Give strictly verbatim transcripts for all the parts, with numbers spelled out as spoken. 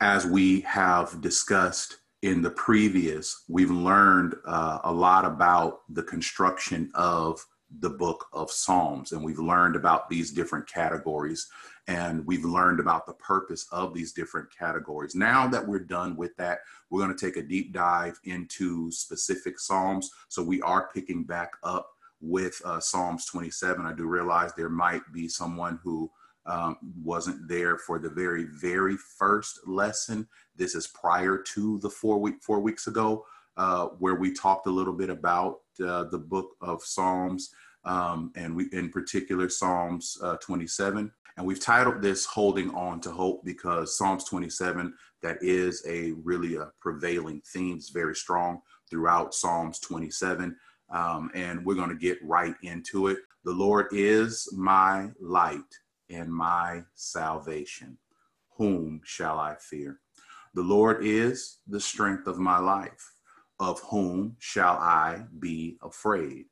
as we have discussed in the previous, we've learned uh, a lot about the construction of the book of Psalms, and we've learned about these different categories, and we've learned about the purpose of these different categories. Now that we're done with that, we're going to take a deep dive into specific Psalms. So we are picking back up with uh, Psalms twenty-seven. I do realize there might be someone who um, wasn't there for the very, very first lesson. This is prior to the four week, four weeks ago, uh, where we talked a little bit about uh, the book of Psalms, um, and we, in particular, Psalms twenty-seven. And we've titled this Holding On to Hope, because Psalms twenty-seven, that is a really a prevailing theme. It's very strong throughout Psalms twenty-seven. Um, and we're going to get right into it. The Lord is my light and my salvation. Whom shall I fear? The Lord is the strength of my life. Of whom shall I be afraid?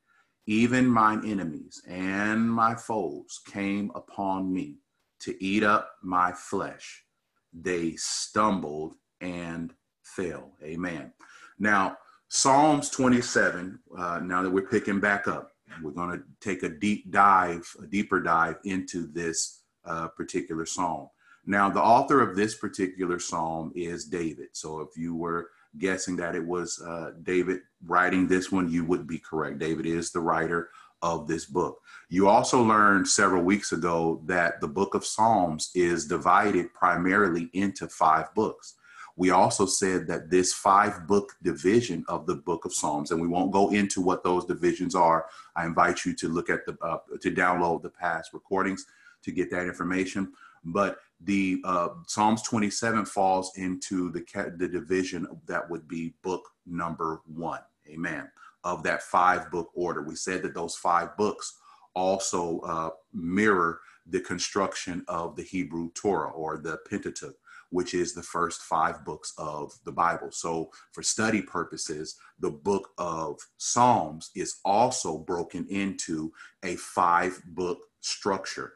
Even mine enemies and my foes came upon me to eat up my flesh. They stumbled and fell. Amen. Now, Psalms twenty-seven, uh, now that we're picking back up, we're going to take a deep dive, a deeper dive into this uh, particular psalm. Now, the author of this particular psalm is David. So if you were guessing that it was uh, David writing this one, you would be correct. David is the writer of this book. You also learned several weeks ago that the book of Psalms is divided primarily into five books. We also said that this five book division of the book of Psalms, and we won't go into what those divisions are. I invite you to look at the, uh, to download the past recordings to get that information. But the uh, Psalms twenty-seven falls into the, the division that would be book number one, amen, of that five book order. We said that those five books also uh, mirror the construction of the Hebrew Torah, or the Pentateuch, which is the first five books of the Bible. So for study purposes, the book of Psalms is also broken into a five book structure,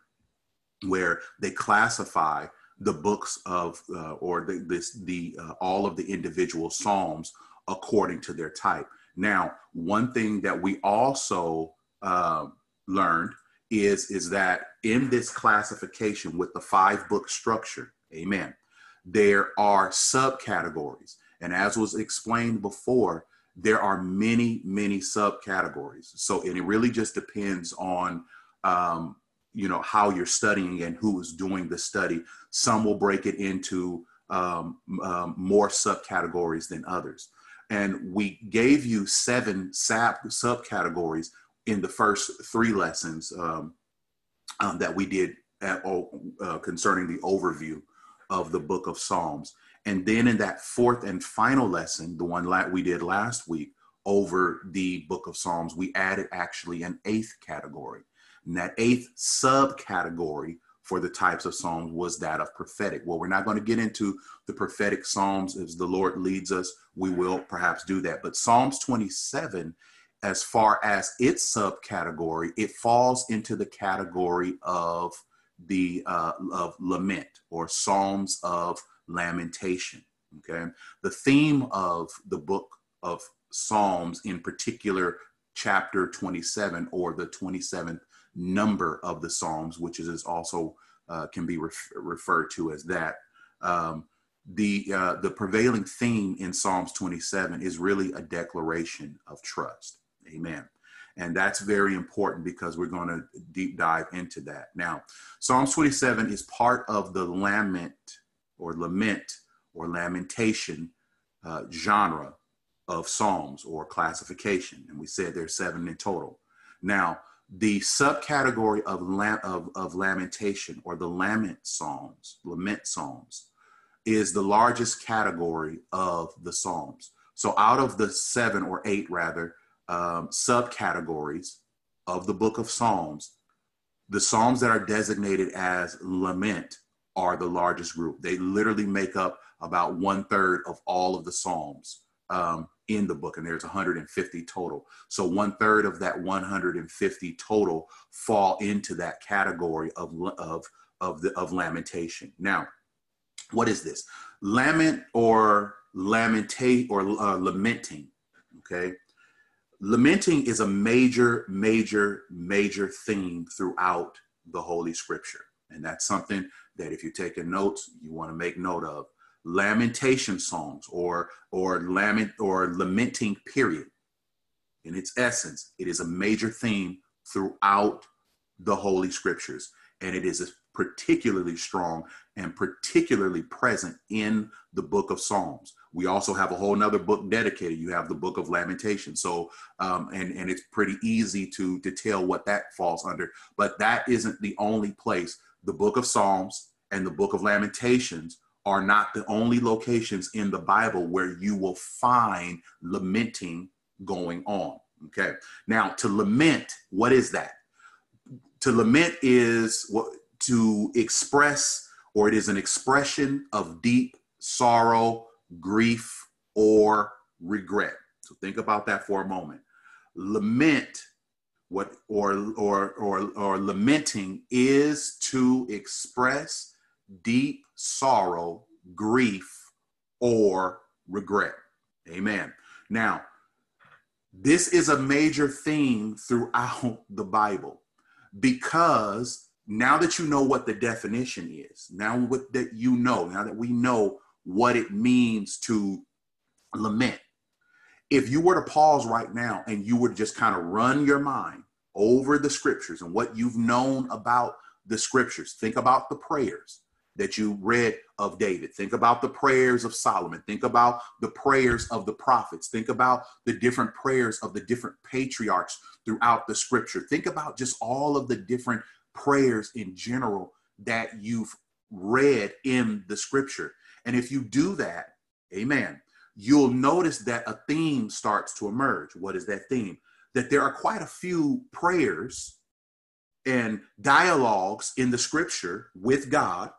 where they classify the books of, uh, or the, this, the uh, all of the individual Psalms according to their type. Now, one thing that we also uh, learned is, is that in this classification with the five book structure, amen, there are subcategories. And as was explained before, there are many, many subcategories. So, and it really just depends on, um, you know, how you're studying and who is doing the study. Some will break it into um, um, more subcategories than others. And we gave you seven sub subcategories in the first three lessons um, um, that we did at, uh, concerning the overview of the book of Psalms. And then in that fourth and final lesson, the one that we did last week over the book of Psalms, we added actually an eighth category. And that eighth subcategory for the types of Psalms was that of prophetic. Well, we're not going to get into the prophetic Psalms. As the Lord leads us, we will perhaps do that. But Psalms twenty-seven, as far as its subcategory, it falls into the category of the uh, of lament, or Psalms of lamentation. Okay, the theme of the book of Psalms, in particular, chapter twenty-seven, or the twenty-seventh number of the Psalms, which is also uh, can be ref referred to as that. Um, the uh, the prevailing theme in Psalms twenty-seven is really a declaration of trust. Amen. And that's very important, because we're going to deep dive into that. Now, Psalms twenty-seven is part of the lament or lament or lamentation uh, genre of Psalms, or classification. And we said there's seven in total. Now, the subcategory of, lam of, of lamentation, or the lament Psalms, lament Psalms, is the largest category of the Psalms. So out of the seven, or eight rather, Um, subcategories of the book of Psalms, the Psalms that are designated as lament are the largest group. They literally make up about one third of all of the Psalms um, in the book, and there's one hundred fifty total. So one third of that one hundred fifty total fall into that category of, of, of, the, of lamentation. Now, What is this? Lament or lamentate or uh, lamenting, okay? Lamenting is a major, major, major theme throughout the Holy Scripture. And that's something that if you're taking notes, you want to make note of. Lamentation songs or, or, lament, or lamenting, period. In its essence, it is a major theme throughout the Holy Scriptures. And it is particularly strong and particularly present in the book of Psalms. We also have a whole nother book dedicated. You have the book of Lamentation. So, um, and, and it's pretty easy to, to tell what that falls under, but that isn't the only place. The book of Psalms and the book of Lamentations are not the only locations in the Bible where you will find lamenting going on. Okay. Now, to lament, what is that? To lament is what, to express, or it is an expression of deep sorrow, grief, or regret. So think about that for a moment. Lament, what or or or or lamenting is to express deep sorrow, grief, or regret. Amen. Now, this is a major theme throughout the Bible, because now that you know what the definition is, now what that you know, now that we know what it means to lament, if you were to pause right now and you were to just kind of run your mind over the scriptures and what you've known about the scriptures, think about the prayers that you read of David, think about the prayers of Solomon, think about the prayers of the prophets, think about the different prayers of the different patriarchs throughout the scripture, think about just all of the different prayers in general that you've read in the scripture. And if you do that, amen, you'll notice that a theme starts to emerge. What is that theme? That there are quite a few prayers and dialogues in the scripture with God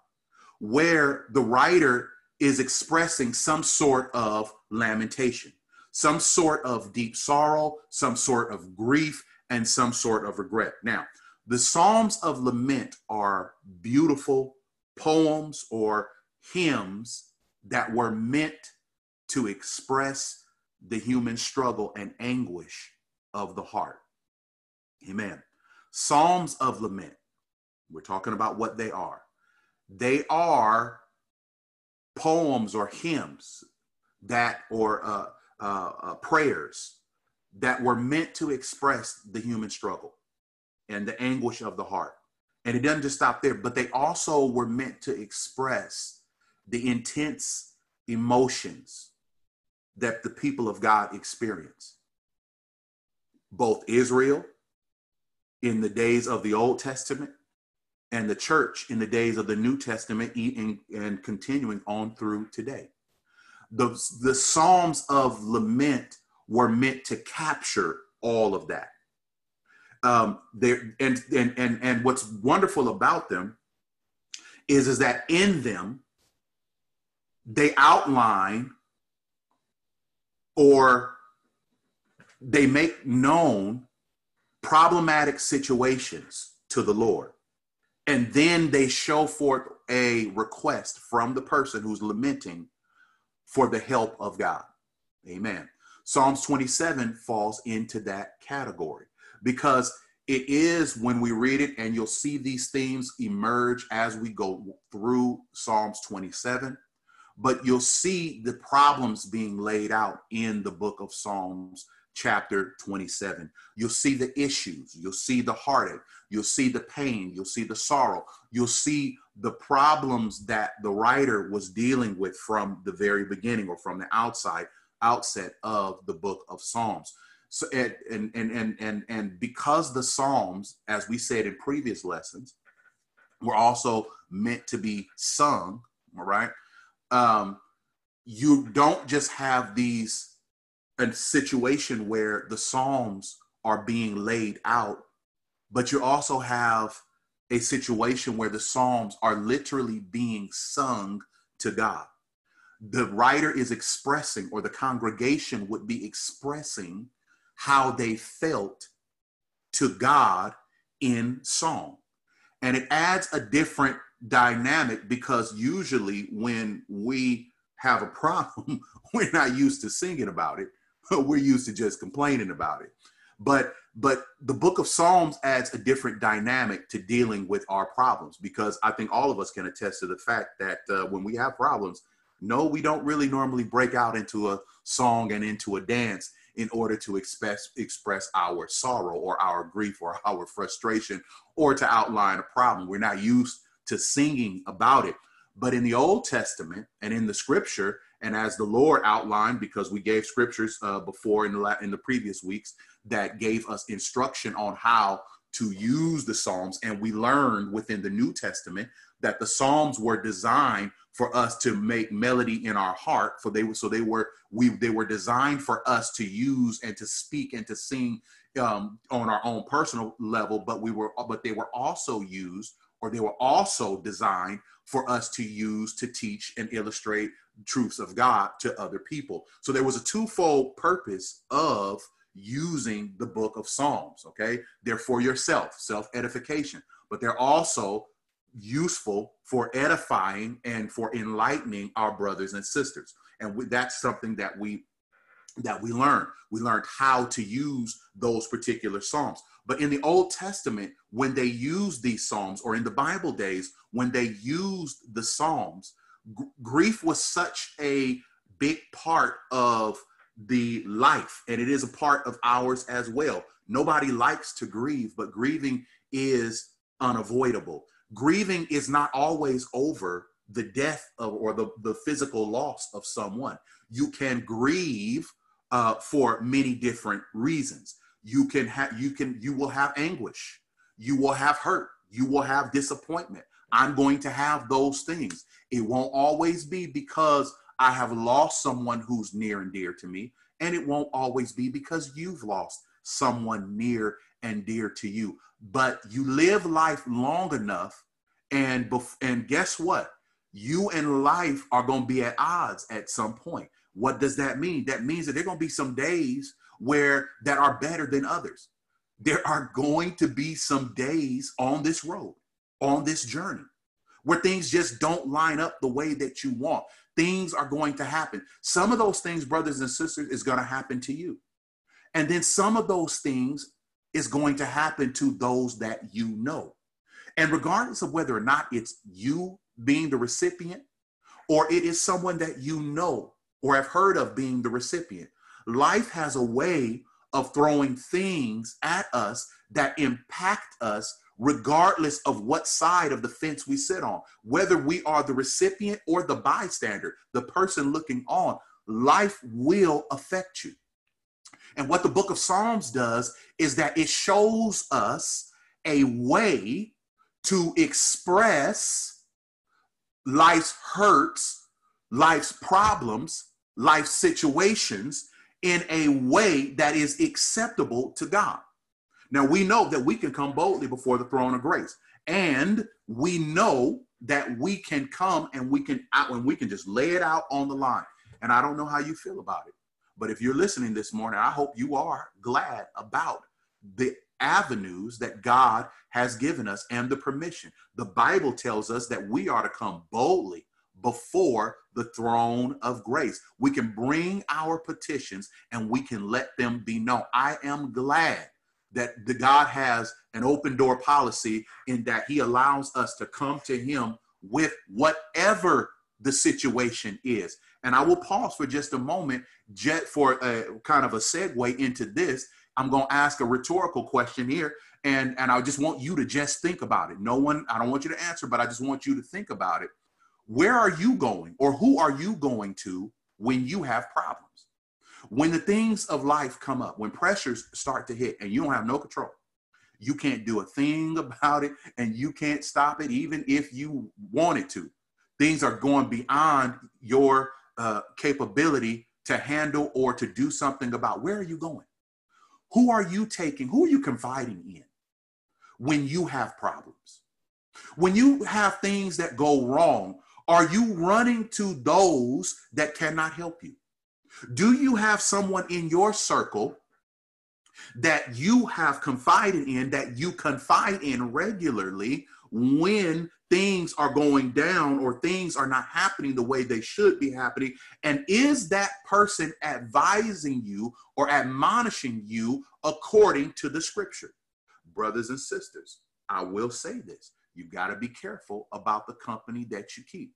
where the writer is expressing some sort of lamentation, some sort of deep sorrow, some sort of grief, and some sort of regret. Now, the Psalms of Lament are beautiful poems or hymns that were meant to express the human struggle and anguish of the heart. Amen. Psalms of Lament, we're talking about what they are. They are poems or hymns that, or uh, uh, uh, prayers that were meant to express the human struggle and the anguish of the heart. And it doesn't just stop there, but they also were meant to express the intense emotions that the people of God experience. Both Israel in the days of the Old Testament and the church in the days of the New Testament, and, and continuing on through today. The, the Psalms of Lament were meant to capture all of that. Um, there and, and and and what's wonderful about them is is that in them they outline or they make known problematic situations to the Lord, and then they show forth a request from the person who's lamenting for the help of God. Amen. Psalms twenty-seven falls into that category, because it is when we read it, and you'll see these themes emerge as we go through Psalms twenty-seven, but you'll see the problems being laid out in the book of Psalms chapter twenty-seven. You'll see the issues, you'll see the heartache, you'll see the pain, you'll see the sorrow, you'll see the problems that the writer was dealing with from the very beginning, or from the outside, outset of the book of Psalms. So, and, and, and, and, and because the Psalms, as we said in previous lessons, were also meant to be sung, all right, um, you don't just have these, a situation where the Psalms are being laid out, but you also have a situation where the Psalms are literally being sung to God. The writer is expressing, or the congregation would be expressing, how they felt to God in song. And it adds a different dynamic, because usually when we have a problem, we're not used to singing about it. We're used to just complaining about it. But but the book of Psalms adds a different dynamic to dealing with our problems, because I think all of us can attest to the fact that uh, when we have problems, no, we don't really normally break out into a song and into a dance in order to express express our sorrow or our grief or our frustration, or to outline a problem. We're not used to singing about it. But in the Old Testament and in the scripture, and as the Lord outlined, because we gave scriptures uh, before in the, la in the previous weeks that gave us instruction on how to use the Psalms. And we learned within the New Testament that the Psalms were designed for us to make melody in our heart. For they were, so they were, we, they were designed for us to use and to speak and to sing um, on our own personal level, but we were, but they were also used, or they were also designed for us to use to teach and illustrate truths of God to other people. So there was a twofold purpose of using the book of Psalms, okay? They're for yourself, self-edification, but they're also useful for edifying and for enlightening our brothers and sisters. And we, that's something that we that we learned. We learned how to use those particular Psalms. But in the Old Testament, when they used these Psalms, or in the Bible days, when they used the Psalms, gr grief was such a big part of the life, and it is a part of ours as well. Nobody likes to grieve, but grieving is unavoidable. Grieving is not always over the death of, or the, the physical loss of someone. You can grieve uh, for many different reasons. You can have, you can, you will have anguish. You will have hurt. You will have disappointment. I'm going to have those things. It won't always be because I have lost someone who's near and dear to me, and it won't always be because you've lost someone near and dear to you. But you live life long enough, and bef and guess what? You and life are going to be at odds at some point. What does that mean? That means that there are going to be some days where that are better than others. There are going to be some days on this road, on this journey, where things just don't line up the way that you want. Things are going to happen. Some of those things, brothers and sisters, is going to happen to you. And then some of those things is going to happen to those that you know. And regardless of whether or not it's you being the recipient, or it is someone that you know or have heard of being the recipient, life has a way of throwing things at us that impact us regardless of what side of the fence we sit on, whether we are the recipient or the bystander, the person looking on. Life will affect you. And what the book of Psalms does is that it shows us a way to express life's hurts, life's problems, life's situations in a way that is acceptable to God. Now, we know that we can come boldly before the throne of grace, and we know that we can come and we can out and we can just lay it out on the line. And I don't know how you feel about it, but if you're listening this morning, I hope you are glad about the avenues that God has given us and the permission. The Bible tells us that we are to come boldly before the throne of grace. We can bring our petitions and we can let them be known. I am glad that the God has an open door policy in that he allows us to come to him with whatever the situation is. And I will pause for just a moment, jet for a kind of a segue into this. I'm going to ask a rhetorical question here, and, and I just want you to just think about it. No one, I don't want you to answer, but I just want you to think about it. Where are you going, or who are you going to when you have problems? When the things of life come up, when pressures start to hit and you don't have no control, you can't do a thing about it and you can't stop it even if you wanted to. Things are going beyond your uh, capability to handle or to do something about. Where are you going? Who are you taking? Who are you confiding in when you have problems? When you have things that go wrong, are you running to those that cannot help you? Do you have someone in your circle that you have confided in, that you confide in regularly when things are going down or things are not happening the way they should be happening? And is that person advising you or admonishing you according to the scripture? Brothers and sisters, I will say this. You've got to be careful about the company that you keep.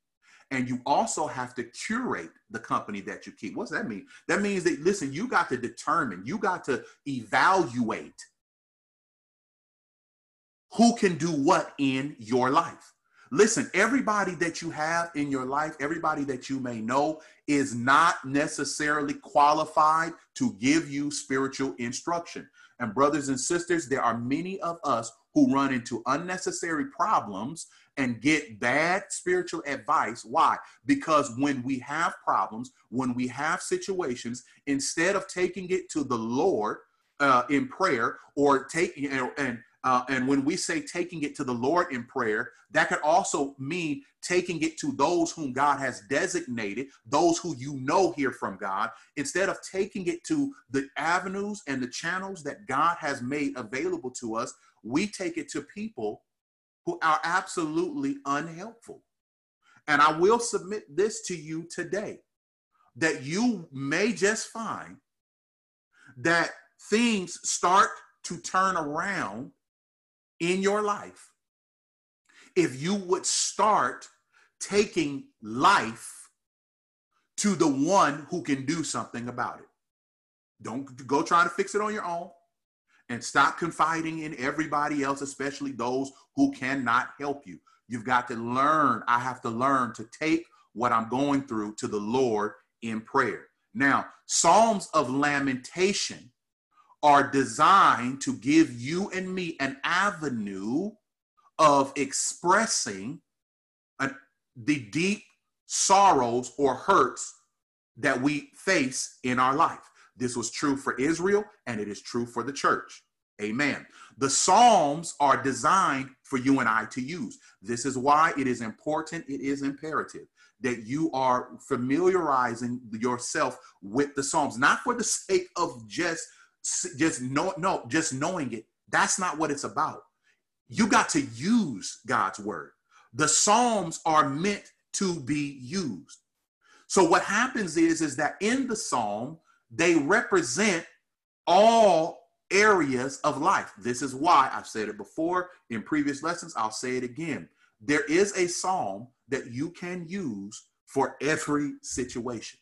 And you also have to curate the company that you keep. What's that mean? That means that, listen, you got to determine, you got to evaluate who can do what in your life. Listen, everybody that you have in your life, everybody that you may know, is not necessarily qualified to give you spiritual instruction. And brothers and sisters, there are many of us who run into unnecessary problems and get bad spiritual advice. Why? Because when we have problems, when we have situations, instead of taking it to the Lord uh, in prayer, or taking and, and Uh, and when we say taking it to the Lord in prayer, that could also mean taking it to those whom God has designated, those who you know hear from God, instead of taking it to the avenues and the channels that God has made available to us. We take it to people who are absolutely unhelpful. And I will submit this to you today, that you may just find that things start to turn around in your life if you would start taking life to the one who can do something about it. Don't go trying to fix it on your own, and stop confiding in everybody else, especially those who cannot help you. You've got to learn. I have to learn to take what I'm going through to the Lord in prayer. Now, Psalms of Lamentation are designed to give you and me an avenue of expressing a, the deep sorrows or hurts that we face in our life. This was true for Israel, and it is true for the church. Amen. The Psalms are designed for you and I to use. This is why it is important, it is imperative that you are familiarizing yourself with the Psalms, not for the sake of just just know, no, just knowing it. That's not what it's about. You got to use God's word. The Psalms are meant to be used. So what happens is, is that in the Psalm, they represent all areas of life. This is why I've said it before in previous lessons. I'll say it again. There is a Psalm that you can use for every situation.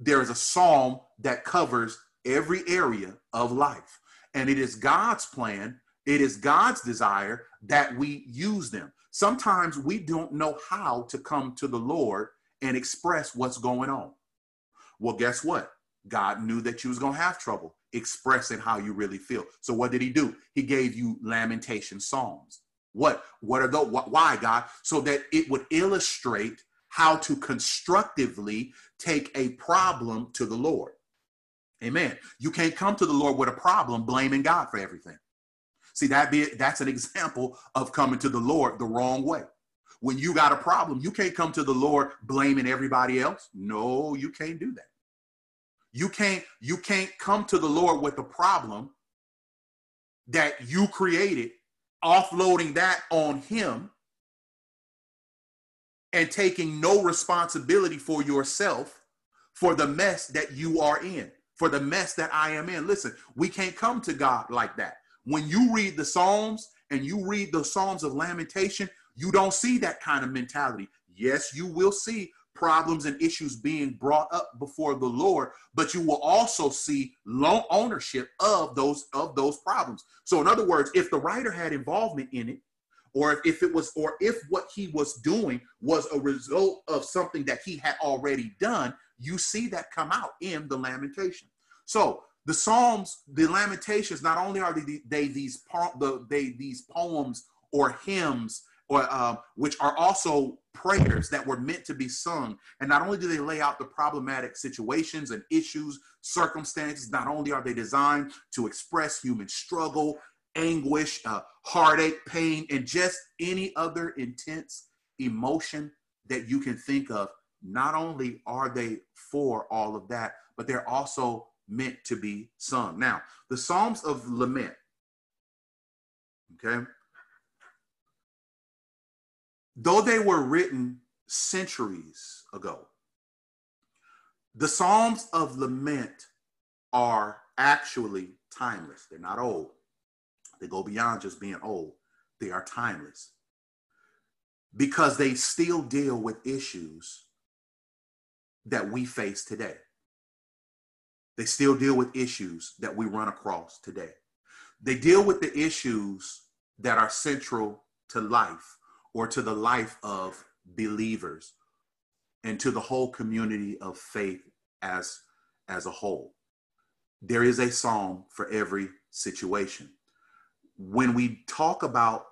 There is a Psalm that covers every area of life. And it is God's plan, it is God's desire that we use them. Sometimes we don't know how to come to the Lord and express what's going on. Well, guess what? God knew that you was going to have trouble expressing how you really feel. So what did he do? He gave you lamentation psalms. What? What are those? Why, God? So that it would illustrate how to constructively take a problem to the Lord. Amen. You can't come to the Lord with a problem blaming God for everything. See, that be that's an example of coming to the Lord the wrong way. When you got a problem, you can't come to the Lord blaming everybody else. No, you can't do that. You can't, you can't come to the Lord with a problem that you created, offloading that on him and taking no responsibility for yourself for the mess that you are in. For the mess that I am in. Listen, we can't come to God like that. When you read the Psalms and you read the Psalms of Lamentation, you don't see that kind of mentality. Yes, you will see problems and issues being brought up before the Lord, but you will also see long ownership of those of those problems. So in other words, if the writer had involvement in it, or if it was, or if what he was doing was a result of something that he had already done, you see that come out in the lamentation. So the Psalms, the Lamentations, not only are they, they these the, they these poems or hymns, or uh, which are also prayers that were meant to be sung. And not only do they lay out the problematic situations and issues, circumstances, not only are they designed to express human struggle, anguish, uh, heartache, pain, and just any other intense emotion that you can think of. Not only are they for all of that, but they're also meant to be sung. Now, the Psalms of Lament, okay, though they were written centuries ago, the Psalms of Lament are actually timeless. They're not old. They go beyond just being old. They are timeless because they still deal with issues that we face today. They still deal with issues that we run across today. They deal with the issues that are central to life or to the life of believers and to the whole community of faith as, as a whole. There is a psalm for every situation. When we talk about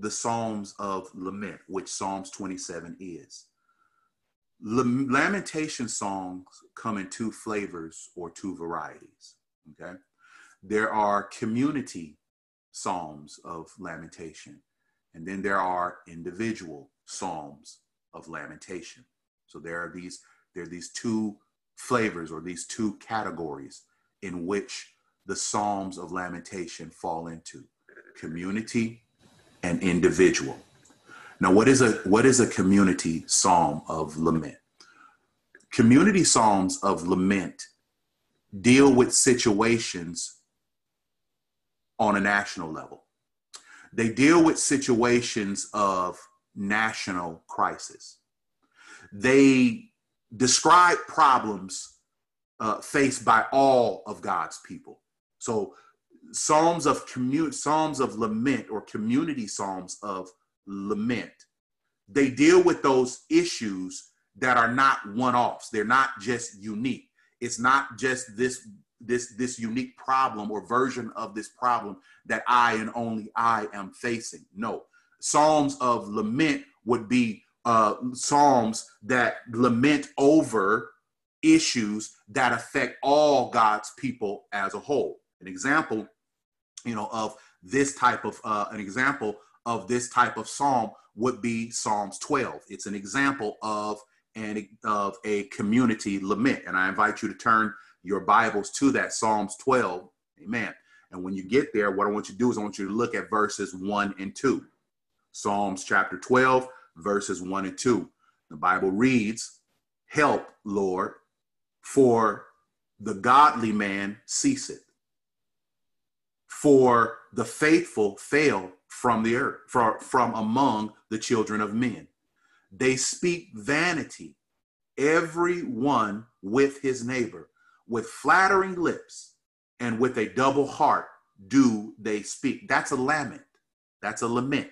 the Psalms of Lament, which Psalms twenty-seven is, lamentation songs come in two flavors or two varieties, okay? There are community psalms of lamentation, and then there are individual psalms of lamentation. So there are these, there are these two flavors or these two categories in which the Psalms of Lamentation fall into: community and individual. Now, what is a, what is a community psalm of lament? Community psalms of lament deal with situations on a national level. They deal with situations of national crisis. They describe problems uh, faced by all of God's people. So Psalms of commun- Psalms of Lament or community Psalms of Lament, they deal with those issues that are not one-offs. They're not just unique. It's not just this, this, this unique problem or version of this problem that I and only I am facing. No, Psalms of Lament would be uh, Psalms that lament over issues that affect all God's people as a whole. An example, you know, of this type of, uh, an example of this type of psalm would be Psalms twelve. It's an example of, an, of a community lament. And I invite you to turn your Bibles to that, Psalms twelve, amen. And when you get there, what I want you to do is I want you to look at verses one and two. Psalms chapter twelve, verses one and two. The Bible reads, "Help, Lord, for the godly man ceaseth. For the faithful fail from the earth, for, from among the children of men. They speak vanity, every one with his neighbor, with flattering lips and with a double heart do they speak." That's a lament. That's a lament.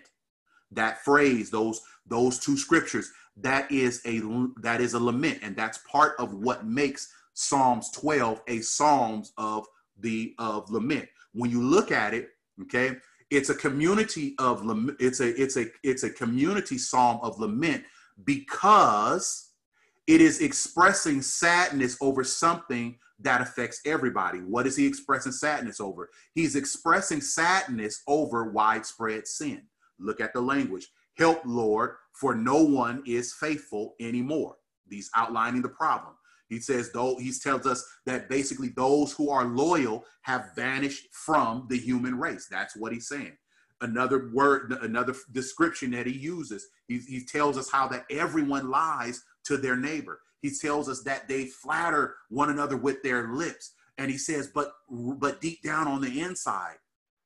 That phrase, those, those two scriptures, that is a, that is a lament. And that's part of what makes Psalms twelve a Psalms of the, of lament. When you look at it, okay, it's a community of lament. It's a it's a it's a community psalm of lament because it is expressing sadness over something that affects everybody. What is he expressing sadness over? He's expressing sadness over widespread sin. Look at the language. "Help, Lord, for no one is faithful anymore." He's outlining the problem. He says, though, he tells us that basically those who are loyal have vanished from the human race. That's what he's saying. Another word, another description that he uses, he, he tells us how that everyone lies to their neighbor. He tells us that they flatter one another with their lips. And he says, but, but deep down on the inside,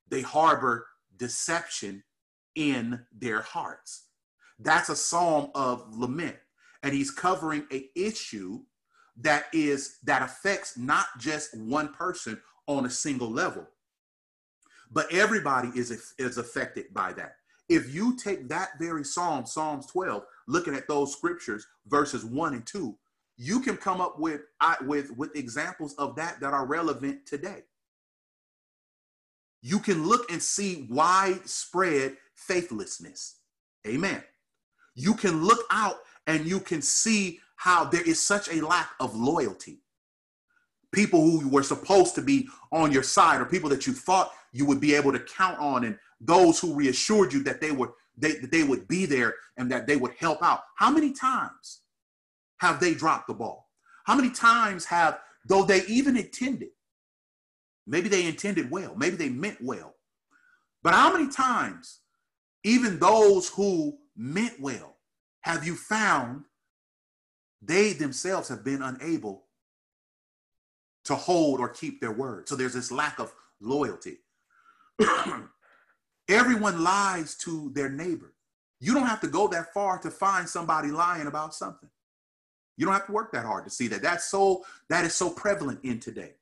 they harbor deception in their hearts. That's a psalm of lament. And he's covering an issue that is, that affects not just one person on a single level, but everybody is, is affected by that. If you take that very psalm, Psalms twelve, looking at those scriptures, verses one and two, you can come up with, with, with examples of that that are relevant today. You can look and see widespread faithlessness. Amen. You can look out and you can see how there is such a lack of loyalty. People who were supposed to be on your side or people that you thought you would be able to count on, and those who reassured you that they were, they, that they would be there and that they would help out. How many times have they dropped the ball? How many times have though they even intended. Maybe they intended well. Maybe they meant well. But how many times, even those who meant well, have you found they themselves have been unable to hold or keep their word? So there's this lack of loyalty. Everyone lies to their neighbor. You don't have to go that far to find somebody lying about something. You don't have to work that hard to see that. That's so, that is so prevalent in today.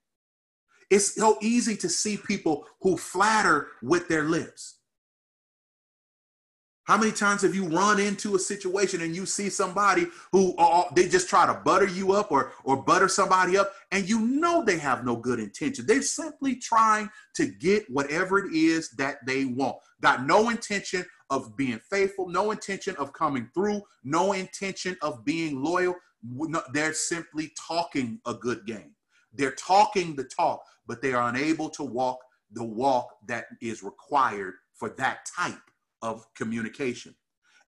It's so easy to see people who flatter with their lips. How many times have you run into a situation and you see somebody who uh, they just try to butter you up or, or butter somebody up, and you know they have no good intention. They're simply trying to get whatever it is that they want. Got no intention of being faithful, no intention of coming through, no intention of being loyal. No, they're simply talking a good game. They're talking the talk, but they are unable to walk the walk that is required for that type of communication.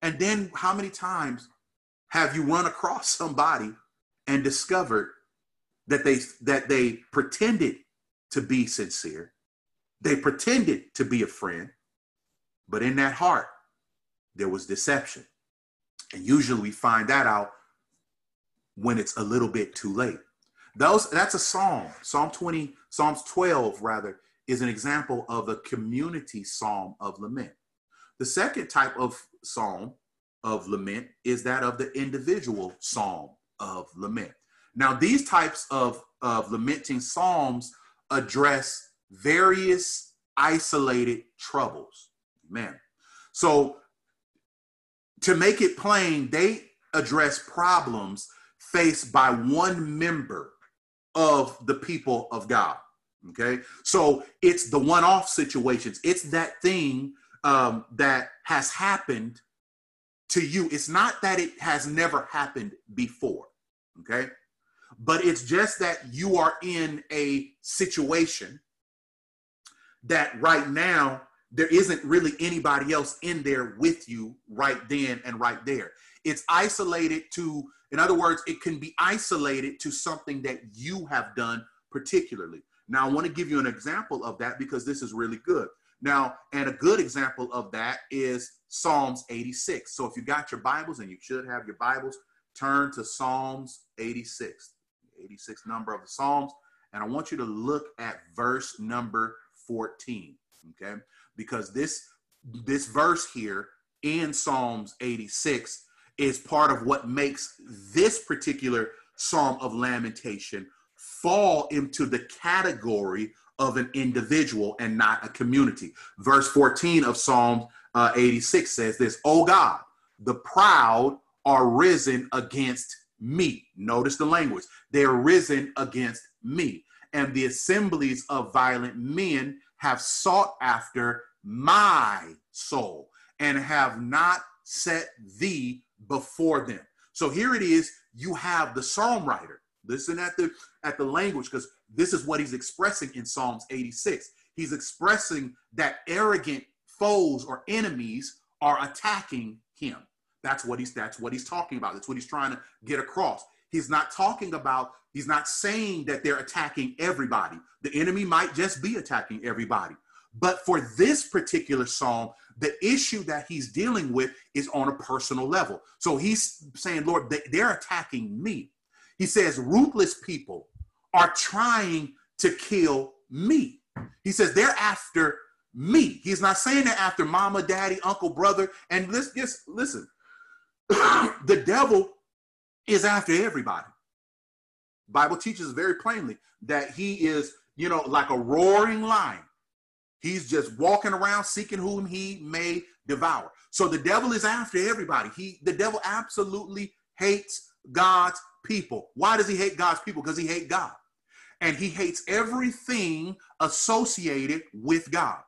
And then how many times have you run across somebody and discovered that they that they pretended to be sincere, they pretended to be a friend, but in that heart there was deception? And usually we find that out when it's a little bit too late. Those that's a psalm. Psalm twenty, Psalms twelve rather, is an example of a community psalm of lament. The second type of psalm of lament is that of the individual psalm of lament. Now, these types of, of lamenting psalms address various isolated troubles. Amen. So to make it plain, they address problems faced by one member of the people of God. Okay. So it's the one-off situations. It's that thing Um, that has happened to you. It's not that it has never happened before, okay? But it's just that you are in a situation that right now there isn't really anybody else in there with you right then and right there. It's isolated to, in other words, it can be isolated to something that you have done particularly. Now, I want to give you an example of that because this is really good. Now, and a good example of that is Psalms eighty-six. So if you got your Bibles, and you should have your Bibles, turn to Psalms eighty-six, eighty-six number of the Psalms. And I want you to look at verse number fourteen, okay? Because this, this verse here in Psalms eighty-six is part of what makes this particular Psalm of Lamentation fall into the category of an individual and not a community. Verse fourteen of Psalm eighty-six says this: "O God, the proud are risen against me." Notice the language. They're risen against me. "And the assemblies of violent men have sought after my soul and have not set thee before them." So here it is. You have the psalm writer. Listen at the, at the language, because this is what he's expressing in Psalms eighty-six. He's expressing that arrogant foes or enemies are attacking him. That's what he's, that's what he's talking about. That's what he's trying to get across. He's not talking about, he's not saying that they're attacking everybody. The enemy might just be attacking everybody. But for this particular psalm, the issue that he's dealing with is on a personal level. So he's saying, Lord, they're attacking me. He says, ruthless people are trying to kill me. He says, they're after me. He's not saying they're after mama, daddy, uncle, brother. And let's just listen, the devil is after everybody. The Bible teaches very plainly that he is, you know, like a roaring lion. He's just walking around seeking whom he may devour. So the devil is after everybody. He, the devil absolutely hates God's people. Why does he hate God's people? Because he hates God. And he hates everything associated with God.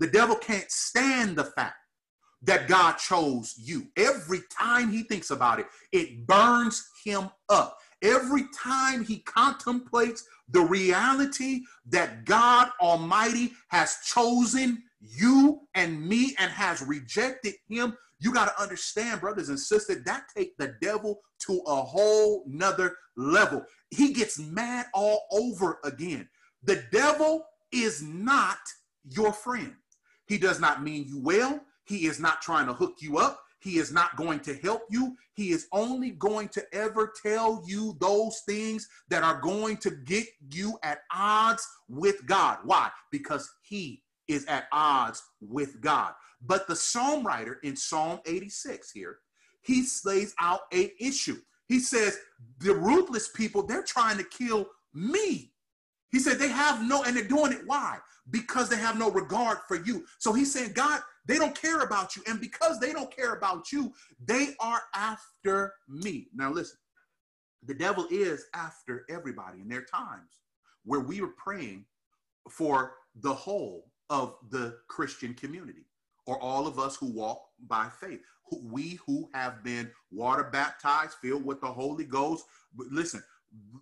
The devil can't stand the fact that God chose you. Every time he thinks about it, it burns him up. Every time he contemplates the reality that God Almighty has chosen you and me and has rejected him, You got to understand, brothers and sisters, that take the devil to a whole nother level. He gets mad all over again. The devil is not your friend. He does not mean you well. He is not trying to hook you up. He is not going to help you. He is only going to ever tell you those things that are going to get you at odds with God. Why? Because he is at odds with God. But the psalm writer in Psalm eighty-six here, he lays out an issue. He says, the ruthless people, they're trying to kill me. He said they have no, and they're doing it. Why? Because they have no regard for you. So he's saying, God, they don't care about you. And because they don't care about you, they are after me. Now listen, the devil is after everybody. And there are times where we were praying for the whole of the Christian community, or all of us who walk by faith, who, we who have been water baptized, filled with the Holy Ghost. Listen,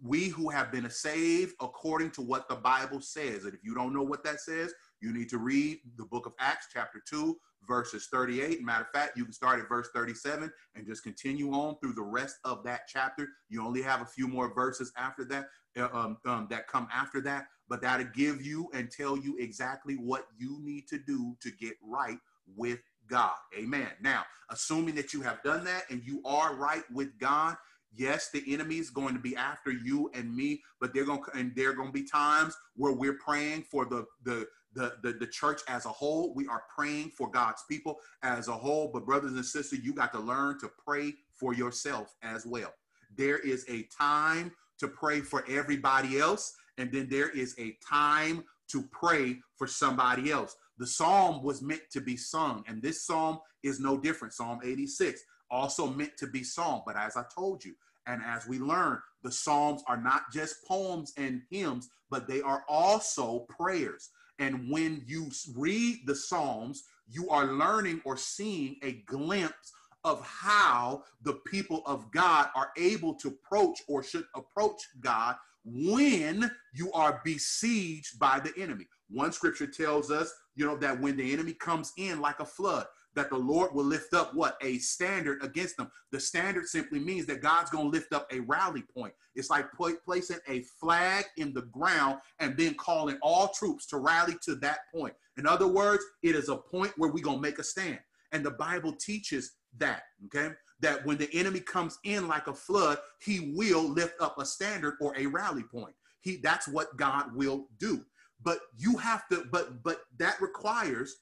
we who have been saved according to what the Bible says. And if you don't know what that says, you need to read the book of Acts chapter two, verses thirty-eight. Matter of fact, you can start at verse thirty-seven and just continue on through the rest of that chapter. You only have a few more verses after that, um, um, that come after that, but that'll give you and tell you exactly what you need to do to get right with God. Amen. Now, assuming that you have done that and you are right with God, yes, the enemy is going to be after you and me, but they're going to, and there are going to be times where we're praying for the, the, the, the, the church as a whole. We are praying for God's people as a whole, but brothers and sisters, you got to learn to pray for yourself as well. There is a time to pray for everybody else, and then there is a time to pray for somebody else. The psalm was meant to be sung, and this psalm is no different. Psalm eighty-six. Also meant to be sung, but as I told you, and as we learned, the Psalms are not just poems and hymns, but they are also prayers. And when you read the Psalms, you are learning or seeing a glimpse of how the people of God are able to approach or should approach God when you are besieged by the enemy. One scripture tells us, you know, that when the enemy comes in like a flood, that the Lord will lift up what? A standard against them. The standard simply means that God's going to lift up a rally point. It's like placing a flag in the ground and then calling all troops to rally to that point. In other words, it is a point where we're going to make a stand. And the Bible teaches that, okay? That when the enemy comes in like a flood, he will lift up a standard or a rally point. He, that's what God will do. But you have to, but, but that requires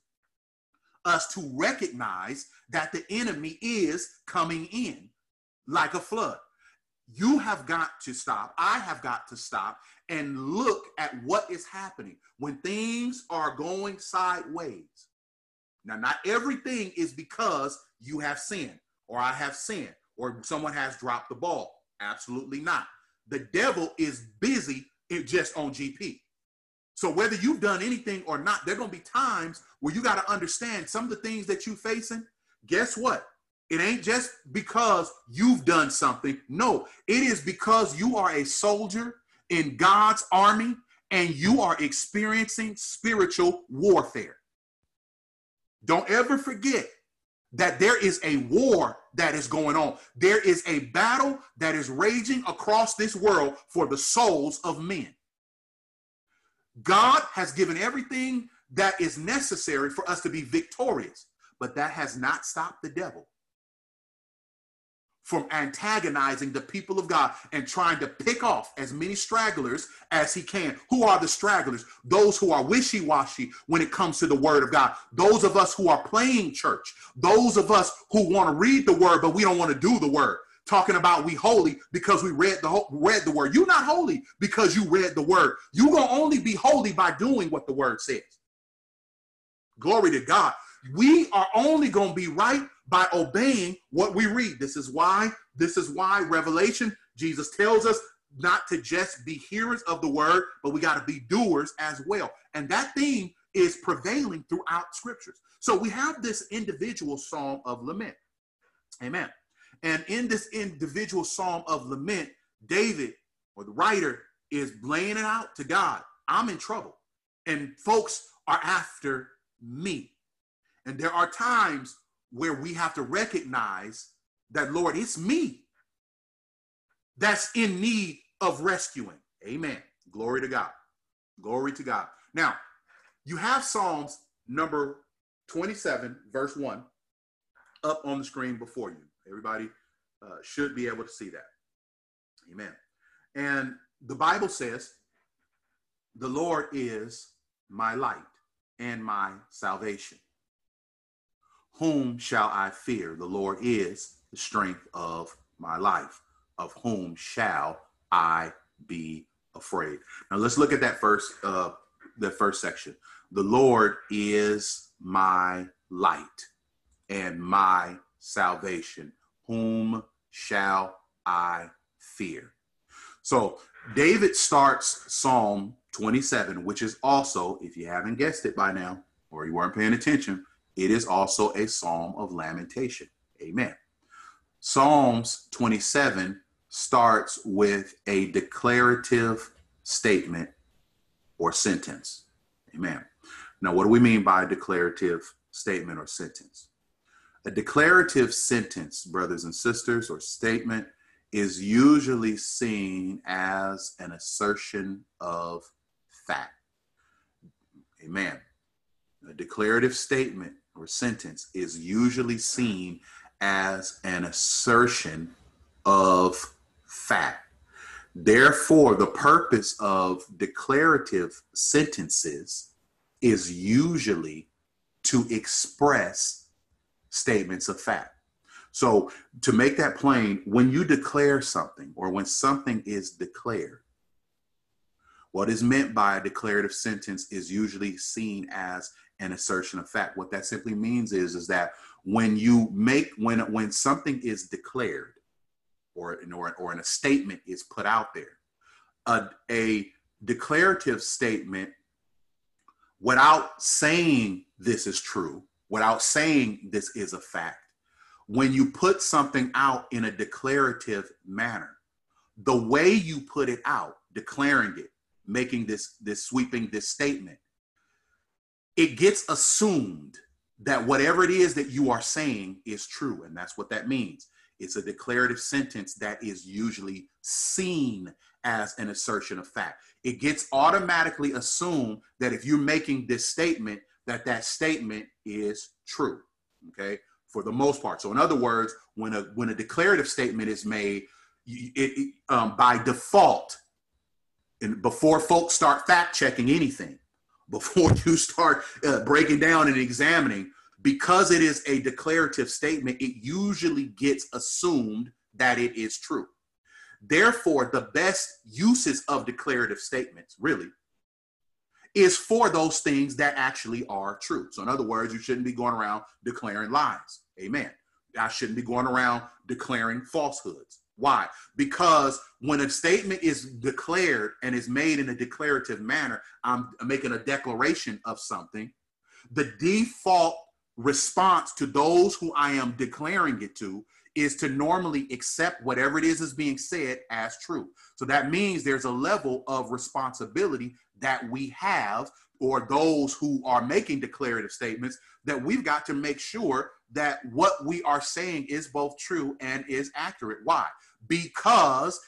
us to recognize that the enemy is coming in like a flood. You have got to stop. I have got to stop and look at what is happening when things are going sideways. Now, not everything is because you have sinned or I have sinned or someone has dropped the ball. Absolutely not. The devil is busy just on G P. So whether you've done anything or not, there are going to be times where you got to understand some of the things that you're facing. Guess what? It ain't just because you've done something. No, it is because you are a soldier in God's army and you are experiencing spiritual warfare. Don't ever forget that there is a war that is going on. There is a battle that is raging across this world for the souls of men. God has given everything that is necessary for us to be victorious, but that has not stopped the devil from antagonizing the people of God and trying to pick off as many stragglers as he can. Who are the stragglers? Those who are wishy-washy when it comes to the word of God. Those of us who are playing church. Those of us who want to read the word, but we don't want to do the word. Talking about we holy because we read the read the word. You're not holy because you read the word. You're going to only be holy by doing what the word says. Glory to God. We are only going to be right by obeying what we read. This is why, this is why Revelation, Jesus tells us not to just be hearers of the word, but we got to be doers as well. And that theme is prevailing throughout scriptures. So we have this individual psalm of lament. Amen. And in this individual psalm of lament, David, or the writer, is laying it out to God. I'm in trouble, and folks are after me. And there are times where we have to recognize that, Lord, it's me that's in need of rescuing. Amen. Glory to God. Glory to God. Now, you have Psalms number twenty-seven, verse one, up on the screen before you. Everybody uh, should be able to see that. Amen. And the Bible says, the Lord is my light and my salvation. Whom shall I fear? The Lord is the strength of my life. Of whom shall I be afraid? Now let's look at that first, uh, the first section. The Lord is my light and my salvation. Whom shall I fear? So David starts Psalm twenty-seven, which is also, if you haven't guessed it by now, or you weren't paying attention, it is also a psalm of lamentation. Amen. Psalms twenty-seven starts with a declarative statement or sentence. Amen. Now, what do we mean by a declarative statement or sentence? A declarative sentence, brothers and sisters, or statement is usually seen as an assertion of fact. Amen. A declarative statement or sentence is usually seen as an assertion of fact. Therefore, the purpose of declarative sentences is usually to express statements of fact. So to make that plain, when you declare something or when something is declared, what is meant by a declarative sentence is usually seen as an assertion of fact. What that simply means is, is that when you make, when, when something is declared or, or, or in a statement is put out there, a, a declarative statement without saying this is true, without saying this is a fact, when you put something out in a declarative manner, the way you put it out, declaring it, making this, this sweeping, this statement, it gets assumed that whatever it is that you are saying is true. And that's what that means. It's a declarative sentence that is usually seen as an assertion of fact. It gets automatically assumed that if you're making this statement, that that statement is true. Okay. For the most part. So in other words, when a, when a declarative statement is made, it, it um, by default, and before folks start fact checking anything, before you start uh, breaking down and examining, because it is a declarative statement, it usually gets assumed that it is true. Therefore, the best uses of declarative statements really is for those things that actually are true. So in other words, you shouldn't be going around declaring lies. Amen. I shouldn't be going around declaring falsehoods. Why? Because when a statement is declared and is made in a declarative manner, I'm making a declaration of something. The default response to those who I am declaring it to is to normally accept whatever it is is being said as true. So that means there's a level of responsibility that we have, or those who are making declarative statements, that we've got to make sure that what we are saying is both true and is accurate. Why? Because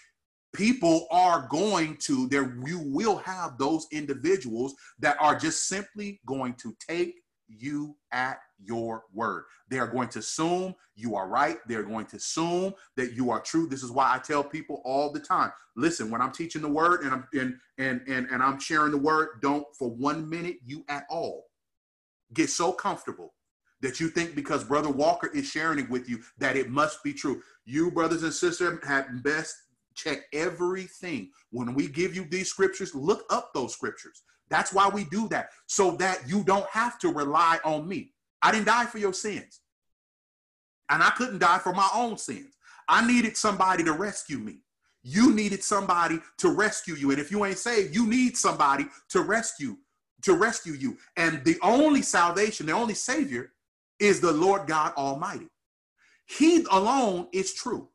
people are going to, there you will have those individuals that are just simply going to take you at your word. They are going to assume you are right. They're going to assume that you are true. This is why I tell people all the time, listen, when I'm teaching the word and I'm and and and, and I'm sharing the word, don't for one minute you at all get so comfortable that you think because Brother Walker is sharing it with you that it must be true. You, brothers and sisters, have best check everything. When we give you these scriptures, look up those scriptures. That's why we do that, so that you don't have to rely on me. I didn't die for your sins, and I couldn't die for my own sins. I needed somebody to rescue me. You needed somebody to rescue you, and if you ain't saved, you need somebody to rescue, to rescue you. And the only salvation, the only Savior, is the Lord God Almighty. He alone is true.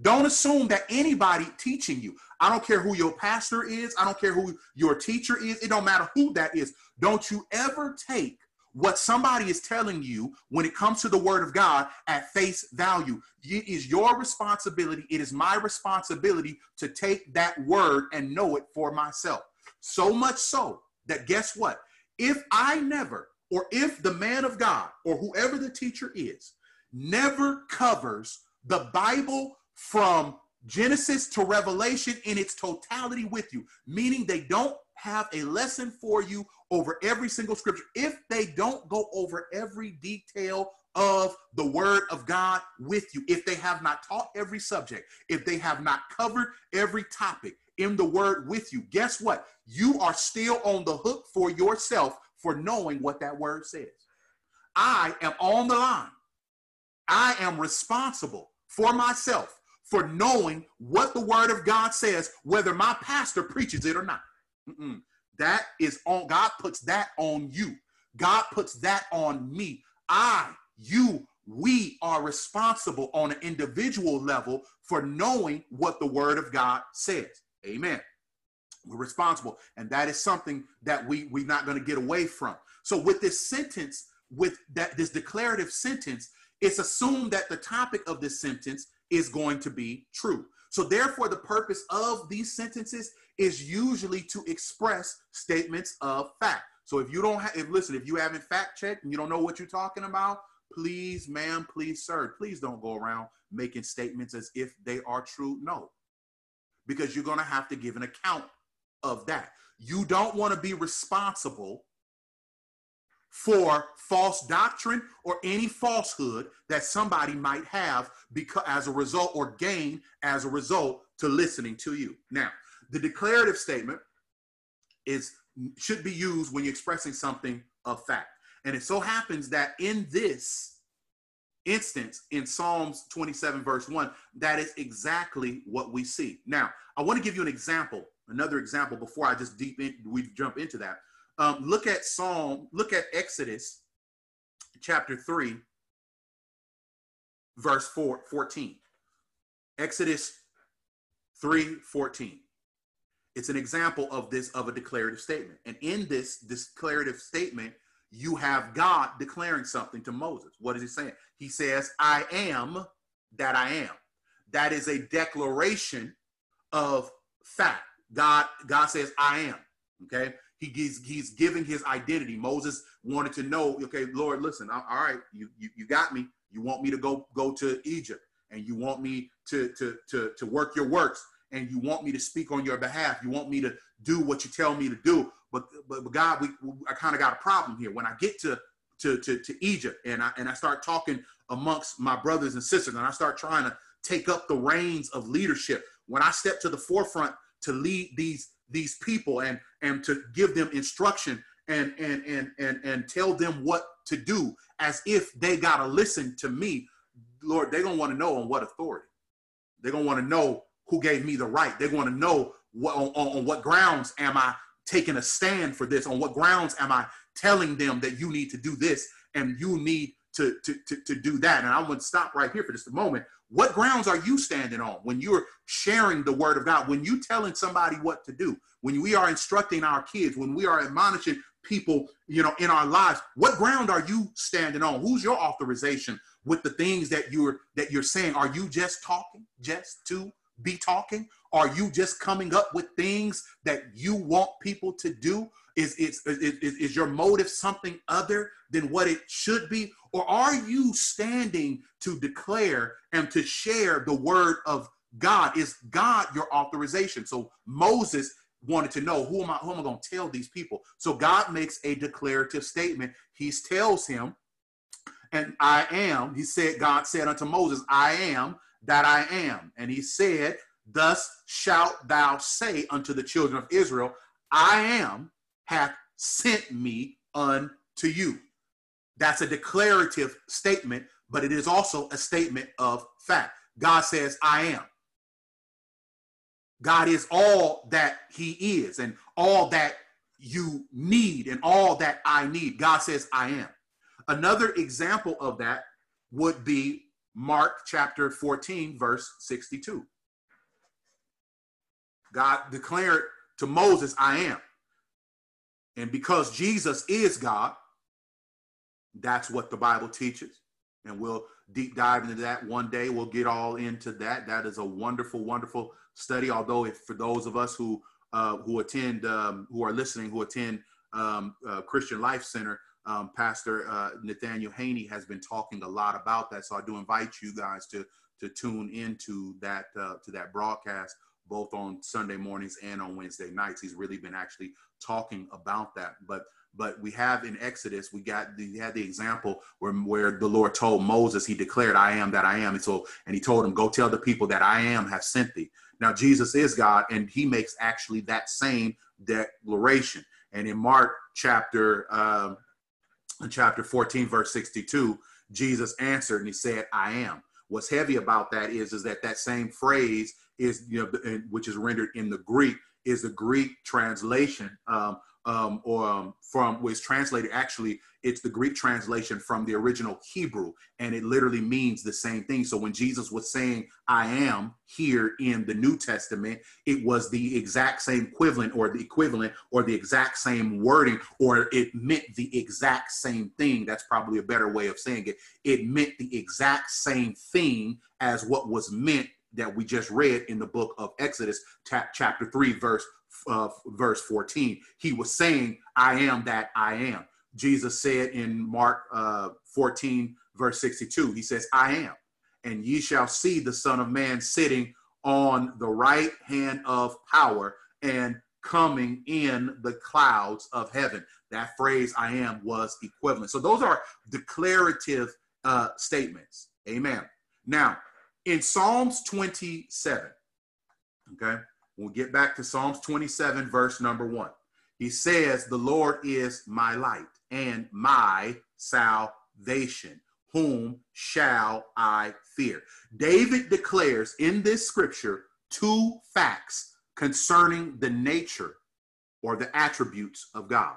Don't assume that anybody teaching you, I don't care who your pastor is, I don't care who your teacher is, it don't matter who that is. Don't you ever take what somebody is telling you when it comes to the word of God at face value. It is your responsibility. It is my responsibility to take that word and know it for myself. So much so that guess what? If I never, or if the man of God or whoever the teacher is, never covers the Bible from Genesis to Revelation in its totality with you, meaning they don't have a lesson for you over every single scripture, if they don't go over every detail of the word of God with you, if they have not taught every subject, if they have not covered every topic in the word with you, guess what? You are still on the hook for yourself for knowing what that word says. I am on the line. I am responsible for myself for knowing what the word of God says, whether my pastor preaches it or not. Mm-mm. That is on, God puts that on you. God puts that on me. I, you, we are responsible on an individual level for knowing what the word of God says. Amen. We're responsible. And that is something that we, we're not going to get away from. So with this sentence, with that, this declarative sentence, it's assumed that the topic of this sentence is going to be true. So therefore, the purpose of these sentences is usually to express statements of fact. So if you don't have, if, listen, if you haven't fact checked and you don't know what you're talking about, please, ma'am, please, sir, please don't go around making statements as if they are true. No, because you're going to have to give an account of that. You don't want to be responsible for false doctrine or any falsehood that somebody might have because as a result or gain as a result to listening to you. Now, the declarative statement is should be used when you're expressing something of fact. And it so happens that in this instance, in Psalms twenty-seven, verse one, that is exactly what we see. Now, I want to give you an example, another example before I just deep in, we jump into that. Um, look at Psalm, look at Exodus chapter three, verse four, fourteen. Exodus three, fourteen. It's an example of this, of a declarative statement. And in this, this declarative statement, you have God declaring something to Moses. What is he saying? He says, I am that I am. That is a declaration of fact. God, God says, I am, okay? He, he's, he's giving his identity. Moses wanted to know, okay, Lord, listen, all right, you, you, you got me. You want me to go, go to Egypt, and you want me to, to, to, to work your works, and you want me to speak on your behalf. You want me to do what you tell me to do. But, but, but God, we, we, I kind of got a problem here. When I get to, to, to, to Egypt and I, and I start talking amongst my brothers and sisters, and I start trying to take up the reins of leadership, when I step to the forefront to lead these these people and, and to give them instruction and, and, and, and, and tell them what to do as if they got to listen to me, Lord, they're going to want to know on what authority. They're going to want to know who gave me the right. They're going to know what, on, on what grounds am I taking a stand for this? On what grounds am I telling them that you need to do this and you need to, to, to, to do that? And I want to stop right here for just a moment. What grounds are you standing on when you're sharing the word of God, when you're telling somebody what to do, when we are instructing our kids, when we are admonishing people, you know, in our lives? What ground are you standing on? Who's your authorization with the things that you're that you're saying? Are you just talking, just to be talking? Are you just coming up with things that you want people to do? Is, is, is, is your motive something other than what it should be? Or are you standing to declare and to share the word of God? Is God your authorization? So Moses wanted to know, who am I, who am I going to tell these people? So God makes a declarative statement. He tells him, and I am, he said, God said unto Moses, I am that I am. And he said, thus shalt thou say unto the children of Israel, I am hath sent me unto you. That's a declarative statement, but it is also a statement of fact. God says, I am. God is all that he is and all that you need and all that I need. God says, I am. Another example of that would be Mark chapter fourteen, verse sixty-two. God declared to Moses, I am. And because Jesus is God, That's what the Bible teaches. And we'll deep dive into that one day. We'll get all into that. That is a wonderful, wonderful study. Although if, for those of us who uh, who attend, um, who are listening, who attend um, uh, Christian Life Center, um, Pastor uh, Nathaniel Haney has been talking a lot about that. So I do invite you guys to to tune into that uh, to that broadcast, both on Sunday mornings and on Wednesday nights. He's really been actually talking about that. But But we have in Exodus, we got the, we had the example where, where the Lord told Moses, he declared, I am that I am. And so, and he told him, go tell the people that I am have sent thee. Now, Jesus is God, and he makes actually that same declaration. And in Mark chapter, um, chapter fourteen, verse sixty-two, Jesus answered and he said, I am. What's heavy about that is, is that that same phrase is, you know, which is rendered in the Greek, is the Greek translation um, Um, or um, from was translated, actually, it's the Greek translation from the original Hebrew, and it literally means the same thing. So when Jesus was saying, I am here in the New Testament, it was the exact same equivalent or the equivalent or the exact same wording, or it meant the exact same thing. That's probably a better way of saying it. It meant the exact same thing as what was meant that we just read in the book of Exodus, chapter three, verse Uh, verse fourteen. He was saying, I am that I am. Jesus said in Mark uh, fourteen, verse sixty-two, he says, I am, and ye shall see the Son of Man sitting on the right hand of power and coming in the clouds of heaven. That phrase, I am, was equivalent. So those are declarative uh, statements. Amen. Now, in Psalms twenty-seven, okay, we'll get back to Psalms twenty-seven, verse number one. He says, the Lord is my light and my salvation. Whom shall I fear? David declares in this scripture two facts concerning the nature or the attributes of God.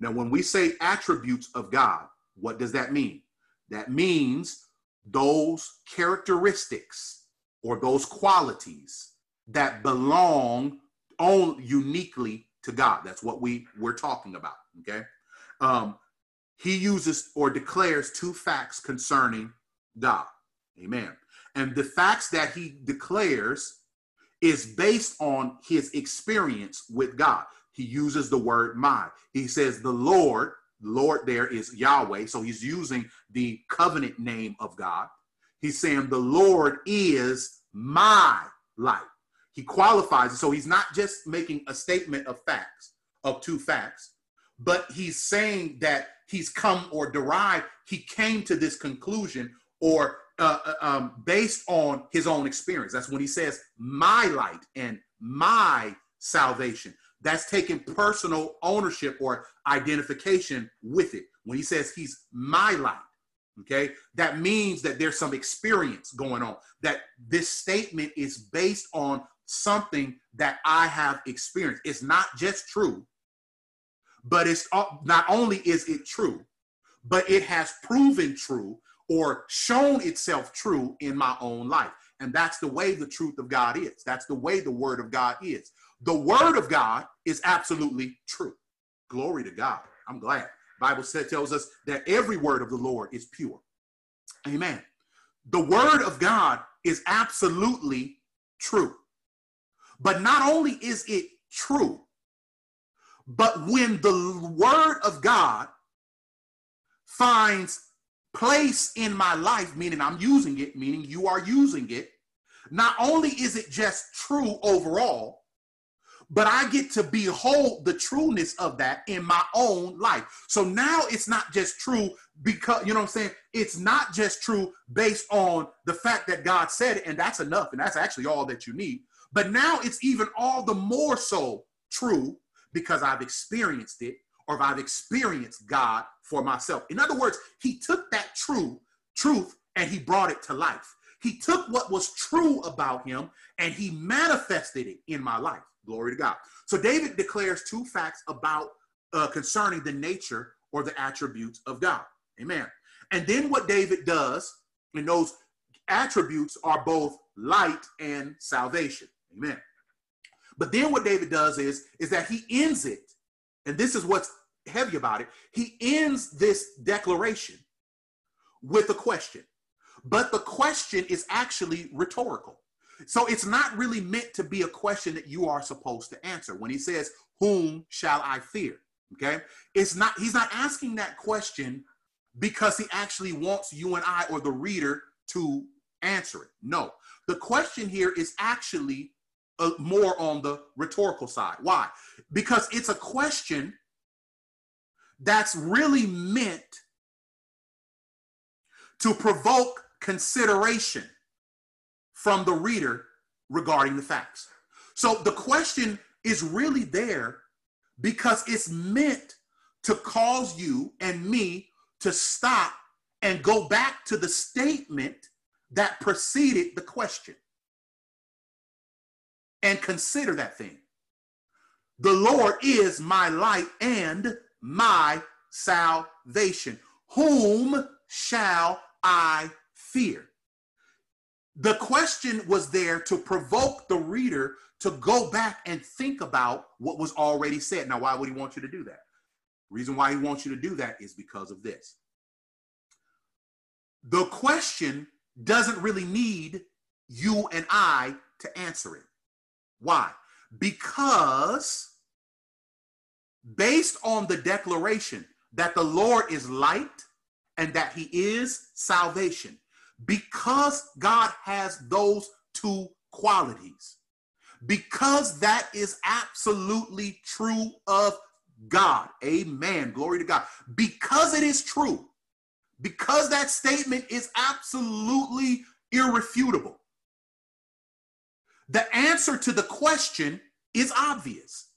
Now, when we say attributes of God, what does that mean? That means those characteristics or those qualities that belong on uniquely to God. That's what we we're talking about, okay? Um, he uses or declares two facts concerning God, amen. And the facts that he declares is based on his experience with God. He uses the word my. He says the Lord, Lord there is Yahweh, so he's using the covenant name of God. He's saying the Lord is my light. He qualifies it, so he's not just making a statement of facts, of two facts, but he's saying that he's come or derived, he came to this conclusion or uh, um, based on his own experience. That's when he says, my light and my salvation. That's taking personal ownership or identification with it. When he says he's my light, okay, that means that there's some experience going on, that this statement is based on something that I have experienced. It's not just true, but it's not only is it true, but it has proven true or shown itself true in my own life. And that's the way the truth of God is. That's the way the word of God is. The word of God is absolutely true. Glory to God. I'm glad. Bible said, tells us that every word of the Lord is pure. Amen. The word of God is absolutely true. But not only is it true, but when the word of God finds place in my life, meaning I'm using it, meaning you are using it, not only is it just true overall, but I get to behold the trueness of that in my own life. So now it's not just true because, you know what I'm saying? It's not just true based on the fact that God said it, and that's enough, and that's actually all that you need. But now it's even all the more so true because I've experienced it, or if I've experienced God for myself. In other words, he took that true truth and he brought it to life. He took what was true about him and he manifested it in my life. Glory to God. So David declares two facts about uh, concerning the nature or the attributes of God. Amen. And then what David does, and those attributes are both light and salvation. Amen. But then what David does is, is that he ends it. And this is what's heavy about it, he ends this declaration with a question. But the question is actually rhetorical. So it's not really meant to be a question that you are supposed to answer. When he says, whom shall I fear? Okay, it's not, he's not asking that question because he actually wants you and I or the reader to answer it. No, the question here is actually uh, more on the rhetorical side. Why? Because it's a question that's really meant to provoke consideration from the reader regarding the facts. So the question is really there because it's meant to cause you and me to stop and go back to the statement that preceded the question and consider that thing. The Lord is my light and my salvation. Whom shall I fear? The question was there to provoke the reader to go back and think about what was already said. Now, why would he want you to do that? The reason why he wants you to do that is because of this. The question doesn't really need you and I to answer it. Why? Because based on the declaration that the Lord is light and that he is salvation, because God has those two qualities, because that is absolutely true of God. Amen. Glory to God. Because it is true, because that statement is absolutely irrefutable, the answer to the question is obvious.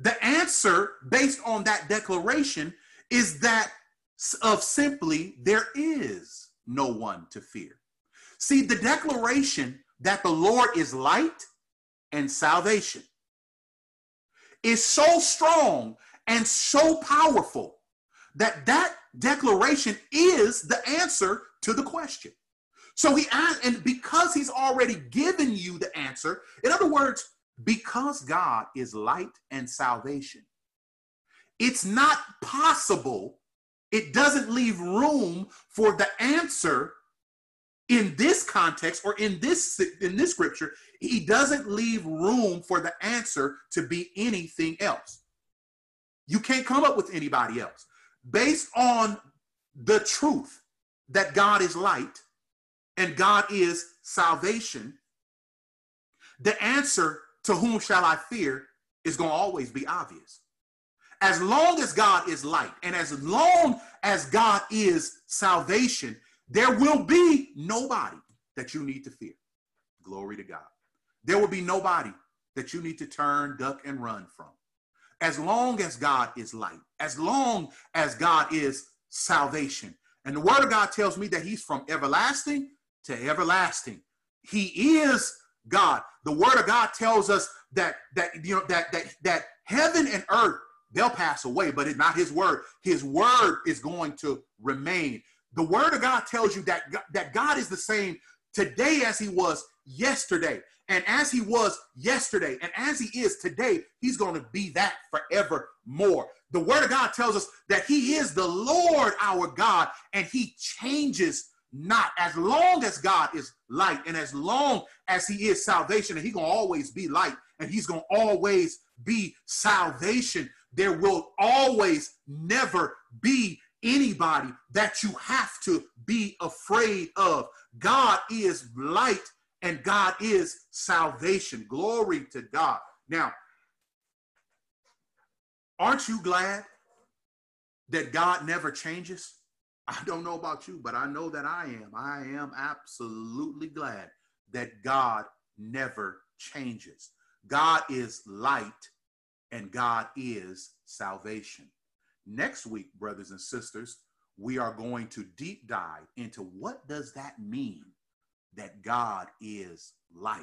The answer based on that declaration is that of simply there is no one to fear. See, the declaration that the Lord is light and salvation is so strong and so powerful that that declaration is the answer to the question. So he asked, and because he's already given you the answer, in other words, because God is light and salvation, it's not possible, it doesn't leave room for the answer in this context or in this, in this scripture, he doesn't leave room for the answer to be anything else. You can't come up with anybody else. Based on the truth that God is light and God is salvation, the answer to whom shall I fear is going to always be obvious. As long as God is light and as long as God is salvation, there will be nobody that you need to fear. Glory to God. There will be nobody that you need to turn, duck, and run from. As long as God is light, as long as God is salvation. And the word of God tells me that he's from everlasting to everlasting. He is God. The word of God tells us that, that, you know, that, that, that heaven and earth, they'll pass away, but it's not his word. His word is going to remain. The word of God tells you that, that God is the same today as he was yesterday. And as he was yesterday, and as he is today, he's going to be that forevermore. The word of God tells us that he is the Lord our God, and he changes not. As long as God is light, and as long as he is salvation, and he's going to always be light, and he's going to always be salvation, there will always never be anybody that you have to be afraid of. God is light and God is salvation. Glory to God. Now, aren't you glad that God never changes? I don't know about you, but I know that I am. I am absolutely glad that God never changes. God is light and God is salvation. Next week, brothers and sisters, we are going to deep dive into what does that mean that God is light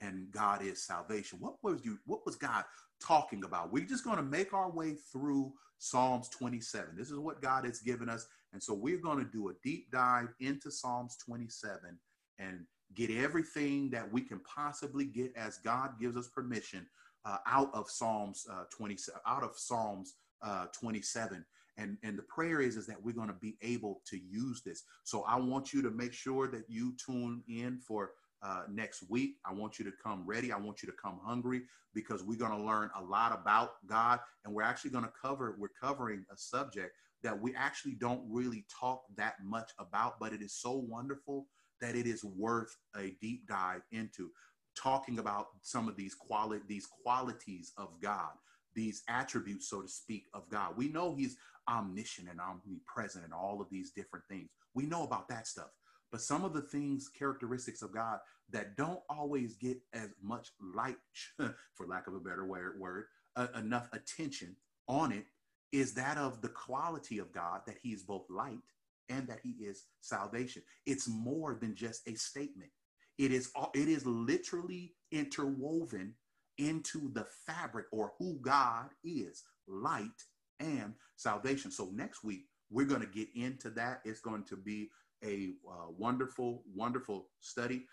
and God is salvation. What was you, what was God talking about? We're just going to make our way through Psalms twenty-seven. This is what God has given us. And so we're going to do a deep dive into Psalms twenty-seven and get everything that we can possibly get as God gives us permission uh, out of Psalms uh, twenty-seven, out of Psalms uh, twenty-seven. And, and the prayer is, is that we're going to be able to use this. So I want you to make sure that you tune in for uh, next week. I want you to come ready. I want you to come hungry, because we're going to learn a lot about God. And we're actually going to cover, we're covering a subject that we actually don't really talk that much about, but it is so wonderful that it is worth a deep dive into, talking about some of these quali- these qualities of God, these attributes, so to speak, of God. We know he's omniscient and omnipresent and all of these different things. We know about that stuff. But some of the things, characteristics of God that don't always get as much light, for lack of a better word, uh, enough attention on it, is that of the quality of God, that he is both light and that he is salvation. It's more than just a statement. It is, it is literally interwoven into the fabric or who God is, light and salvation. So next week, we're going to get into that. It's going to be a uh, wonderful, wonderful study.